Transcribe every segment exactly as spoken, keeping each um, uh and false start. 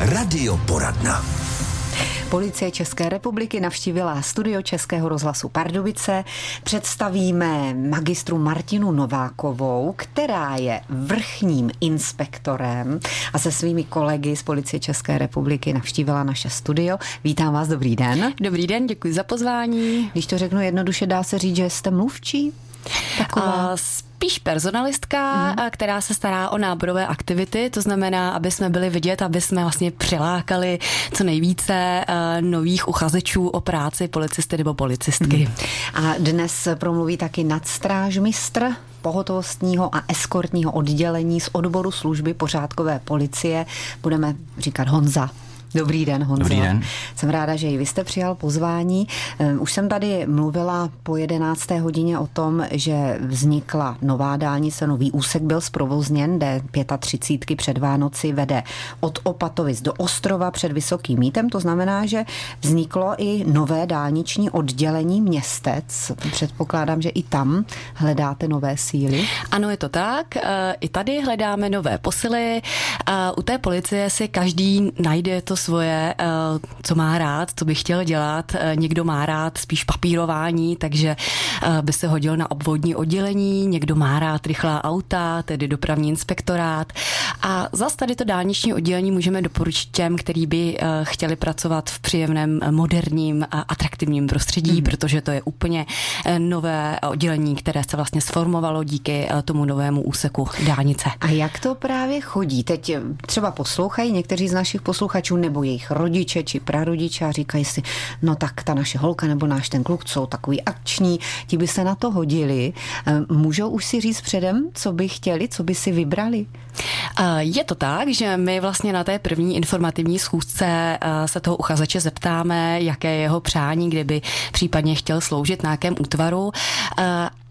Radioporadna. Policie České republiky navštívila studio Českého rozhlasu Pardubice. Představíme magistru Martinu Novákovou, která je vrchním inspektorem a se svými kolegy z Policie České republiky navštívila naše studio. Vítám vás, dobrý den. Dobrý den, děkuji za pozvání. Když to řeknu jednoduše, dá se říct, že jste mluvčí? Taková... Spíš personalistka, mm. která se stará o náborové aktivity, to znamená, aby jsme byli vidět, aby jsme vlastně přilákali co nejvíce nových uchazečů o práci policisty nebo policistky. Mm. A dnes promluví taky nadstrážmistr pohotovostního a eskortního oddělení z odboru služby pořádkové policie. Budeme říkat Honza. Dobrý den, Honzo. Dobrý den. Jsem ráda, že i vy jste přijal pozvání. Už jsem tady mluvila po jedenácté hodině o tom, že vznikla nová dálnice, nový úsek byl zprovozněn, D třicet pět před Vánoci vede od Opatovic do Ostrova před Vysokým Mýtem. To znamená, že vzniklo i nové dálniční oddělení Městec. Předpokládám, že i tam hledáte nové síly. Ano, je to tak. I tady hledáme nové posily. U té policie si každý najde to svoje, co má rád, co by chtěl dělat. Někdo má rád spíš papírování, takže by se hodil na obvodní oddělení, někdo má rád rychlá auta, tedy dopravní inspektorát. A zas tady to dálniční oddělení můžeme doporučit těm, kteří by chtěli pracovat v příjemném, moderním a atraktivním prostředí, hmm. protože to je úplně nové oddělení, které se vlastně sformovalo díky tomu novému úseku dálnice. A jak to právě chodí? Teď třeba poslouchají někteří z našich posluchačů nebo jejich rodiče či prarodiče a říkají si, no tak ta naše holka nebo náš ten kluk jsou takový akční, ti by se na to hodili. Můžou už si říct předem, co by chtěli, co by si vybrali? Je to tak, že my vlastně na té první informativní schůzce se toho uchazeče zeptáme, jaké je jeho přání, kdyby případně chtěl sloužit na jakém útvaru.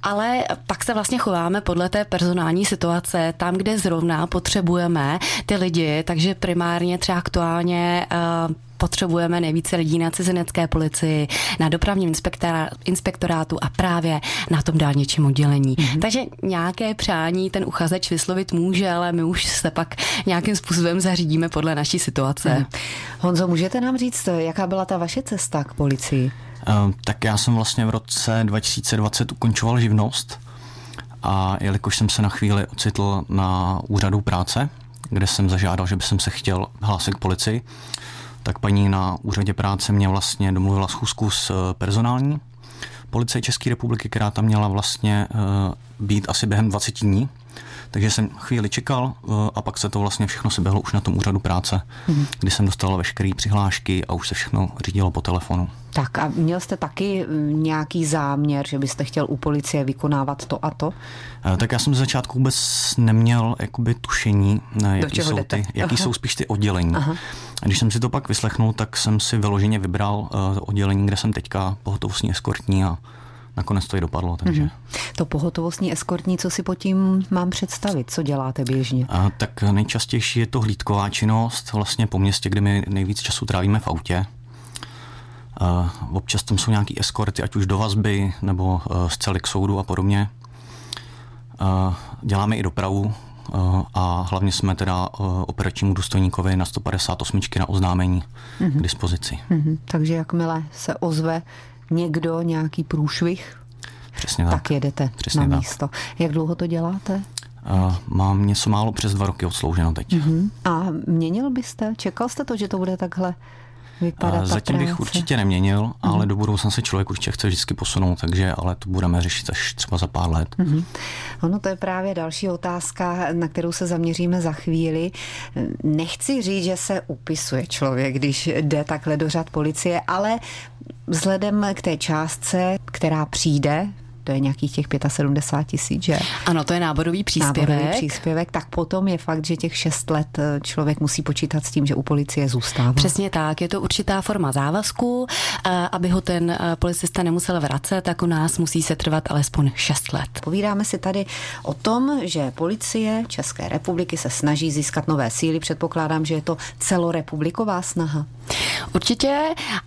Ale pak se vlastně chováme podle té personální situace, tam, kde zrovna potřebujeme ty lidi, takže primárně třeba aktuálně uh, potřebujeme nejvíce lidí na cizinecké policii, na dopravním inspektorá- inspektorátu a právě na tom dálničním oddělení. Mm-hmm. Takže nějaké přání ten uchazeč vyslovit může, ale my už se pak nějakým způsobem zařídíme podle naší situace. Mm. Honzo, můžete nám říct, jaká byla ta vaše cesta k policii? Tak já jsem vlastně v roce dva tisíce dvacet ukončoval živnost a jelikož jsem se na chvíli ocitl na úřadu práce, kde jsem zažádal, že bych jsem se chtěl hlásit k policii, tak paní na úřadě práce mě vlastně domluvila schůzku s personální Policie České republiky, která tam měla vlastně být asi během dvacet dní. Takže jsem chvíli čekal a pak se to vlastně všechno seběhlo už na tom úřadu práce, mm. kdy jsem dostal veškeré přihlášky a už se všechno řídilo po telefonu. Tak a měl jste taky nějaký záměr, že byste chtěl u policie vykonávat to a to? Tak já jsem ze začátku vůbec neměl jakoby tušení, jaký, jsou, ty, jaký jsou spíš ty oddělení. Aha. Když jsem si to pak vyslechnul, tak jsem si vyloženě vybral oddělení, kde jsem teďka pohotovostní, eskortní a nakonec to i dopadlo, takže... Mm. To pohotovostní, eskortní, co si pod tím mám představit? Co děláte běžně? A, tak nejčastější je to hlídková činnost, vlastně po městě, kde my nejvíc času trávíme v autě. A, občas tam jsou nějaký eskorty, ať už do vazby, nebo a, z cely k soudu a podobně. A, děláme i dopravu a, a hlavně jsme teda operačnímu důstojníkovi na sto padesát osm na oznámení mm. k dispozici. Mm. Takže jakmile se ozve někdo, nějaký průšvih, Přesně tak. tak jedete Přesně na tak. místo. Jak dlouho to děláte? Uh, mám něco málo přes dva roky odslouženo teď. Uh-huh. A měnil byste? Čekal jste to, že to bude takhle vypadat? Uh, zatím práce? Bych určitě neměnil, uh-huh. ale do budoucna se člověk určitě chce vždycky posunout, takže ale to budeme řešit až třeba za pár let. Uh-huh. Ono to je právě další otázka, na kterou se zaměříme za chvíli. Nechci říct, že se upisuje člověk, když jde takhle do řad policie, ale vzhledem k té částce, která přijde, to je nějakých těch sedmdesát pět tisíc, že? Ano, to je náborový příspěvek. Náborový příspěvek, tak potom je fakt, že těch šest let člověk musí počítat s tím, že u policie zůstává. Přesně tak, je to určitá forma závazku, aby ho ten policista nemusel vracet, tak u nás musí se trvat alespoň šest let. Povídáme si tady o tom, že policie České republiky se snaží získat nové síly, předpokládám, že je to celorepubliková snaha. Určitě.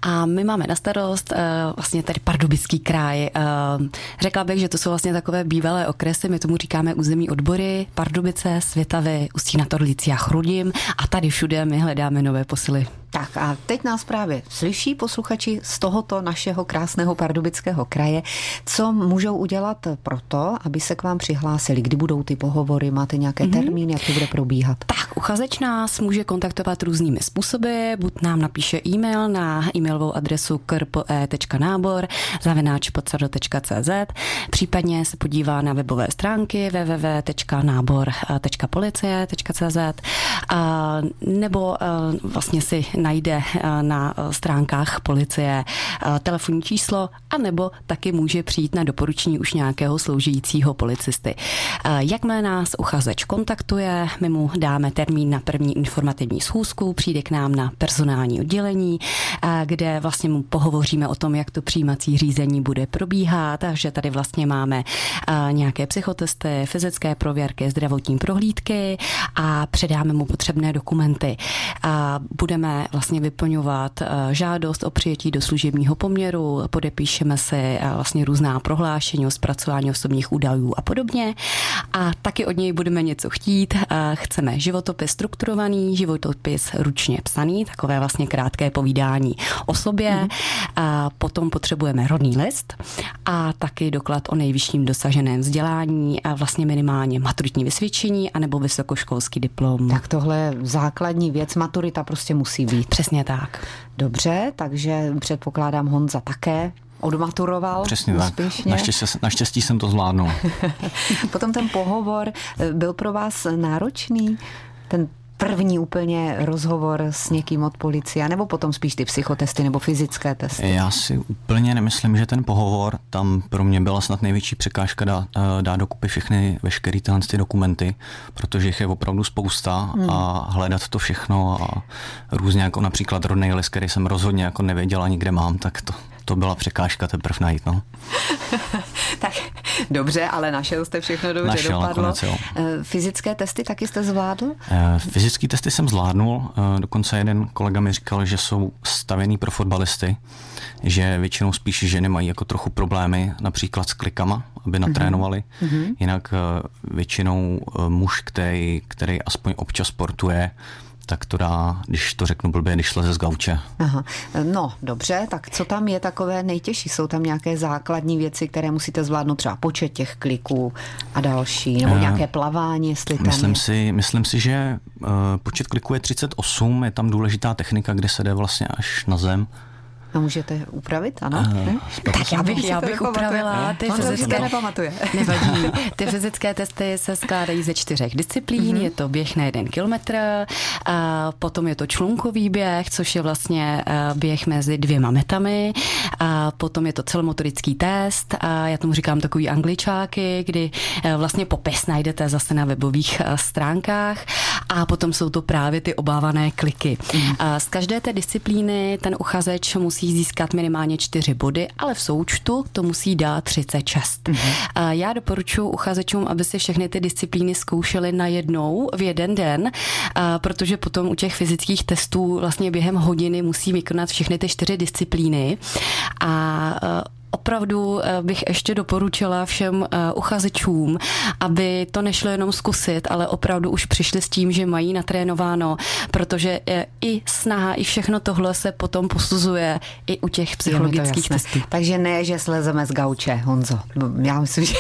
A my máme na starost vlastně tady Pardubický kraj. Řekla bych, že to jsou vlastně takové bývalé okresy, my tomu říkáme územní odbory, Pardubice, Svitavy, Ústí nad Orlicí a Chrudim a tady všude my hledáme nové posily. Tak a teď nás právě slyší posluchači z tohoto našeho krásného Pardubického kraje. Co můžou udělat proto, aby se k vám přihlásili? Kdy budou ty pohovory? Máte nějaké mm-hmm. termíny, jak to bude probíhat? Tak, uchazeč nás může kontaktovat různými způsoby. Buď nám napíše e-mail na e-mailovou adresu krpe tečka nábor zavináč podsado tečka cz, případně se podívá na webové stránky w w w tečka nábor tečka policie tečka cz nebo vlastně si najde na stránkách policie telefonní číslo, anebo taky může přijít na doporučení už nějakého sloužícího policisty. Jakmile nás uchazeč kontaktuje, my mu dáme termín na první informativní schůzku, přijde k nám na personální oddělení, kde vlastně mu pohovoříme o tom, jak to přijímací řízení bude probíhat, a že tady vlastně máme nějaké psychotesty, fyzické prověrky, zdravotní prohlídky a předáme mu potřebné dokumenty. Budeme vlastně vyplňovat žádost o přijetí do služebního poměru, podepíšeme si vlastně různá prohlášení o zpracování osobních údajů a podobně. A taky od něj budeme něco chtít. Chceme životopis strukturovaný, životopis ručně psaný, takové vlastně krátké povídání o sobě. Mm. A potom potřebujeme rodný list a taky doklad o nejvyšším dosaženém vzdělání a vlastně minimálně maturitní vysvědčení anebo vysokoškolský diplom. Tak tohle základní věc, maturita prostě musí být. Přesně tak. Dobře, takže předpokládám Honza také odmaturoval. Přesně úspěšně. Tak. Naštěstí, naštěstí jsem to zvládnul. Potom ten pohovor byl pro vás náročný? Ten první úplně rozhovor s někým od policie, nebo potom spíš ty psychotesty nebo fyzické testy? Já si úplně nemyslím, že ten pohovor, tam pro mě byla snad největší překážka dát, dát dokupy všechny, veškerý tyhle ty dokumenty, protože jich je opravdu spousta hmm. a hledat to všechno a různě jako například rodný list, který jsem rozhodně jako nevěděla ani kde mám, tak to, to byla překážka teprve najít, no. Tak dobře, ale našel jste všechno, dobře našel, dopadlo. Nakonec, jo. Fyzické testy taky jste zvládl? Fyzické testy jsem zvládnul, dokonce jeden kolega mi říkal, že jsou stavěný pro fotbalisty, že většinou spíš ženy mají jako trochu problémy, například s klikama, aby natrénovali. Mm-hmm. Jinak většinou muž, který, který aspoň občas sportuje, tak to dá, když to řeknu blbě, když leze z gauče. Aha. No, dobře, tak co tam je takové nejtěžší? Jsou tam nějaké základní věci, které musíte zvládnout, třeba počet těch kliků a další, nebo nějaké plavání, jestli tam myslím je. Si, myslím si, že počet kliků je třicet osm, je tam důležitá technika, kde se jde vlastně až na zem. No, můžete upravit, ano? Uh, tak já bych, já bych upravila. Ty fyzické, nepamatuje. Nevadí. Ty fyzické testy se skládají ze čtyřech disciplín. Mm-hmm. Je to běh na jeden kilometr, a potom je to člunkový běh, což je vlastně běh mezi dvěma metami, a potom je to celomotorický test, a já tomu říkám takový angličáky, kdy vlastně popis najdete zase na webových stránkách a potom jsou to právě ty obávané kliky. Mm-hmm. A z každé té disciplíny ten uchazeč musí získat minimálně čtyři body, ale v součtu to musí dát třicet šest. Mm-hmm. Já doporučuji uchazečům, aby si všechny ty disciplíny zkoušely najednou v jeden den, protože potom u těch fyzických testů vlastně během hodiny musí vykonat všechny ty čtyři disciplíny a opravdu bych ještě doporučila všem uchazečům, aby to nešlo jenom zkusit, ale opravdu už přišli s tím, že mají natrénováno, protože i snaha, i všechno tohle se potom posuzuje i u těch psychologických testů. Takže ne, že slezeme z gauče, Honzo. Já myslím, že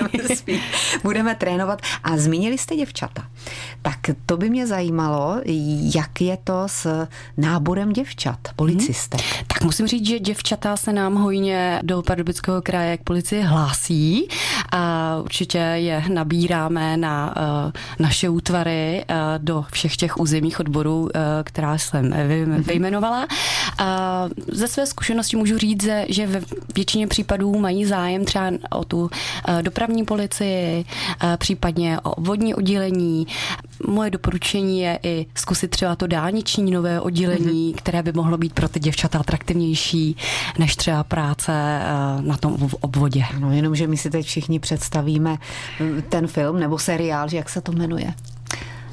budeme spíš. Budeme trénovat. A zmínili jste děvčata. Tak to by mě zajímalo, jak je to s náborem děvčat, policistek. Hmm. Tak musím říct, že děvčata se nám hojně do Pardubického kraje k policii hlásí a určitě je nabíráme na naše útvary do všech těch územních odborů, která jsem vyjmenovala. A ze své zkušenosti můžu říct, že ve většině případů mají zájem třeba o tu dopravní policii, případně o obvodní oddělení. Moje doporučení je i zkusit třeba to dálniční nové oddělení, které by mohlo být pro ty děvčata atraktivnější než třeba práce na tom obvodě. No, jenomže my si teď všichni představíme ten film nebo seriál, že jak se to jmenuje?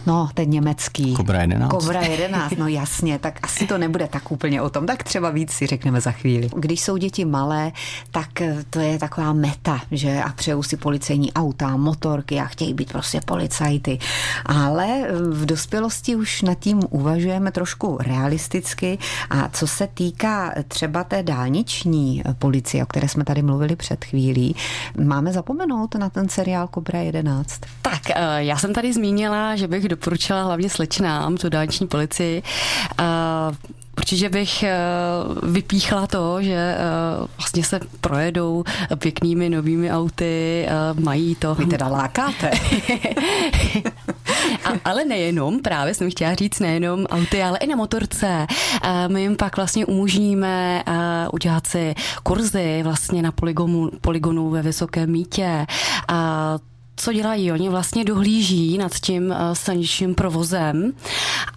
no ten německý. Kobra jedenáct. Kobra jedenáct, no jasně, tak asi to nebude tak úplně o tom, tak třeba víc si řekneme za chvíli. Když jsou děti malé, tak to je taková meta, že a přejou si policejní auta, motorky a chtějí být prostě policajty. Ale v dospělosti už nad tím uvažujeme trošku realisticky a co se týká třeba té dálniční policie, o které jsme tady mluvili před chvílí, máme zapomenout na ten seriál Kobra jedenáct. Tak, já jsem tady zmínila, že bych doporučila hlavně slečnám tu dálniční policii. Určitě bych vypíchla to, že vlastně se projedou pěknými novými auty, mají to... Vy teda lákáte. A, ale nejenom, právě jsem chtěla říct nejenom auty, ale i na motorce. My jim pak vlastně umožníme udělat si kurzy vlastně na poligonu, poligonu ve Vysokém Mýtě. A co dělají? Oni vlastně dohlíží nad tím silničním provozem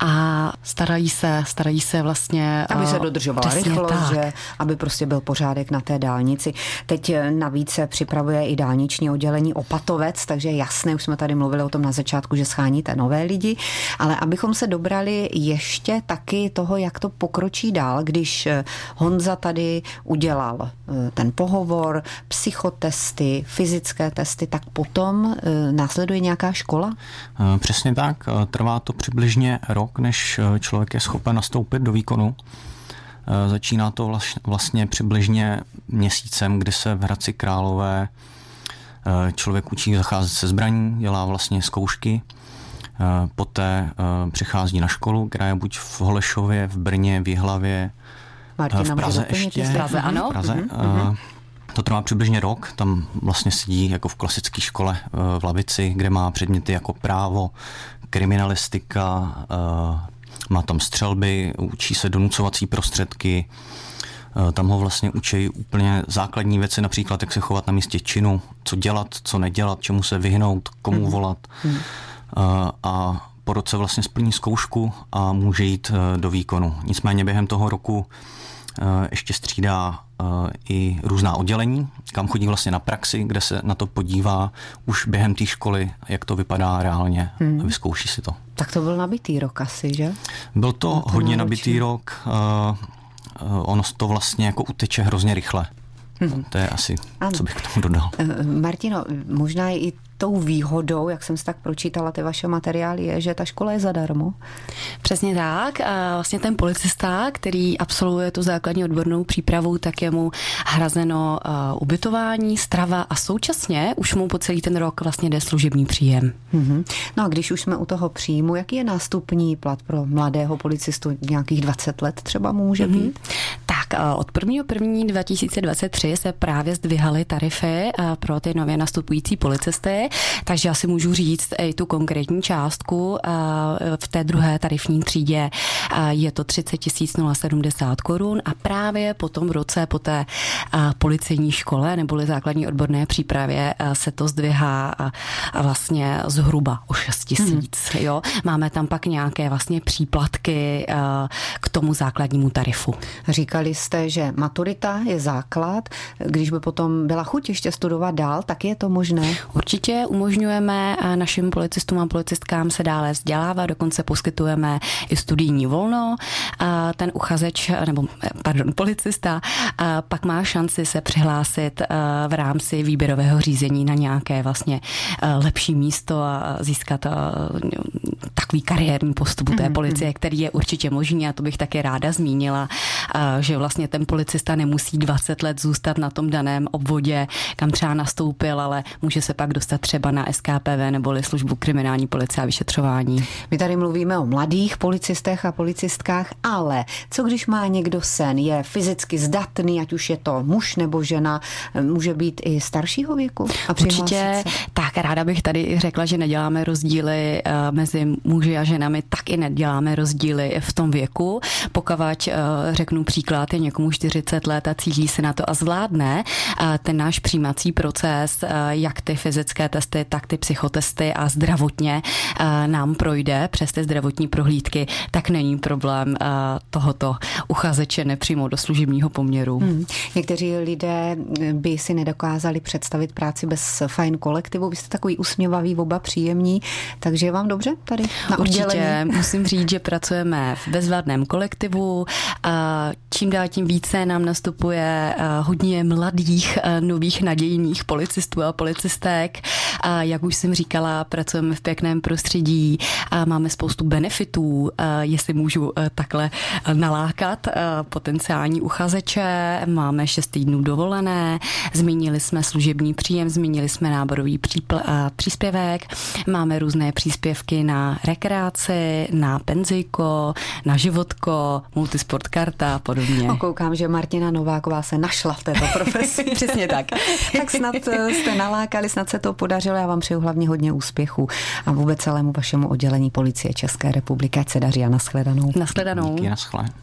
a starají se, starají se vlastně... Aby se dodržovala rychlost, že, aby prostě byl pořádek na té dálnici. Teď navíc se připravuje i dálniční oddělení Opatovec, takže jasné, už jsme tady mluvili o tom na začátku, že sháníte nové lidi, ale abychom se dobrali ještě taky toho, jak to pokročí dál, když Honza tady udělal ten pohovor, psychotesty, fyzické testy, tak potom následuje nějaká škola? Přesně tak. Trvá to přibližně rok, než člověk je schopen nastoupit do výkonu. Začíná to vlastně přibližně měsícem, kdy se v Hradci Králové člověk učí zacházet se zbraní, dělá vlastně zkoušky. Poté přichází na školu, která je buď v Holešově, v Brně, v Jihlavě, Martina, v Praze ještě. V Praze, ano. V Praze. Mm-hmm. To trvá přibližně rok, tam vlastně sedí jako v klasické škole v Labici, kde má předměty jako právo, kriminalistika, má tam střelby, učí se donucovací prostředky, tam ho vlastně učí úplně základní věci, například jak se chovat na místě činu, co dělat, co nedělat, čemu se vyhnout, komu volat. A po roce vlastně splní zkoušku a může jít do výkonu. Nicméně během toho roku ještě střídá i různá oddělení, kam chodí vlastně na praxi, kde se na to podívá už během té školy, jak to vypadá reálně, hmm. a vyzkouší si to. Tak to byl nabitý rok asi, že? Byl to, to hodně nabitý rok, ono to vlastně jako uteče hrozně rychle. Hmm. To je asi, ano. Co bych k tomu dodal. Martino, možná i tou výhodou, jak jsem si tak pročítala ty vaše materiály, je, že ta škola je zadarmo. Přesně tak. A vlastně ten policista, který absolvuje tu základní odbornou přípravu, tak je mu hrazeno ubytování, strava a současně už mu po celý ten rok vlastně jde služební příjem. Mm-hmm. No a když už jsme u toho příjmu, jaký je nástupní plat pro mladého policistu? Nějakých dvacet let třeba mu může být? Mm-hmm. Tak od prvního prvního dva tisíce dvacet tři se právě zdvihaly tarify pro ty nově nastupující policisty, takže já si můžu říct i tu konkrétní částku. V té druhé tarifní třídě je to třicet tisíc sedmdesát korun a právě po tom roce, po té policejní škole neboli základní odborné přípravě se to zdvihá a vlastně zhruba o šest tisíc. Hmm. Jo? Máme tam pak nějaké vlastně příplatky k tomu základnímu tarifu. Říkali jste, že maturita je základ, když by potom byla chuť ještě studovat dál, tak je to možné? Určitě umožňujeme našim policistům a policistkám se dále vzdělávat, dokonce poskytujeme i studijní volno. Ten uchazeč, nebo pardon, policista, pak má šanci se přihlásit v rámci výběrového řízení na nějaké vlastně lepší místo a získat takový kariérní postup té policie, který je určitě možný a to bych také ráda zmínila, že vlastně ten policista nemusí dvacet let zůstat na tom daném obvodě, kam třeba nastoupil, ale může se pak dostat třeba na S K P V neboli službu kriminální policie a vyšetřování. My tady mluvíme o mladých policistech a policistkách, ale co když má někdo sen, je fyzicky zdatný, ať už je to muž nebo žena, může být i staršího věku? A určitě, tak ráda bych tady řekla, že neděláme rozdíly mezi muži a ženami, tak i neděláme rozdíly v tom věku. Pokavač, řeknu příklad, je někomu čtyřicet let a cílí se na to a zvládne ten náš přijímací proces, jak ty fyzické testy, tak ty psychotesty a zdravotně nám projde přes ty zdravotní prohlídky, tak není problém tohoto uchazeče nepřijmout do služebního poměru. Hmm. Někteří lidé by si nedokázali představit práci bez fajn kolektivu. Vy jste takový usměvavý, oba příjemní, takže je vám dobře tady na oddělení? Musím říct, že pracujeme v bezvadném kolektivu. Čím dál tím více nám nastupuje hodně mladých, nových nadějných policistů a policistek. Jak už jsem říkala, pracujeme v pěkném prostředí, máme spoustu benefitů, jestli můžu takhle nalákat potenciální uchazeče, máme šest týdnů dovolené, zmínili jsme služební příjem, zmínili jsme náborový přípl- příspěvek, máme různé příspěvky na rekreaci, na penzijko, na životko, multisport karta a podobně. Koukám, že Martina Nováková se našla v této profesi. Přesně tak. Tak snad jste nalákali, snad se to podařilo. Já vám přeju hlavně hodně úspěchů a vůbec celému vašemu oddělení Policie České republiky. Ať se daří a nashledanou. Nashledanou. Díky, nashle.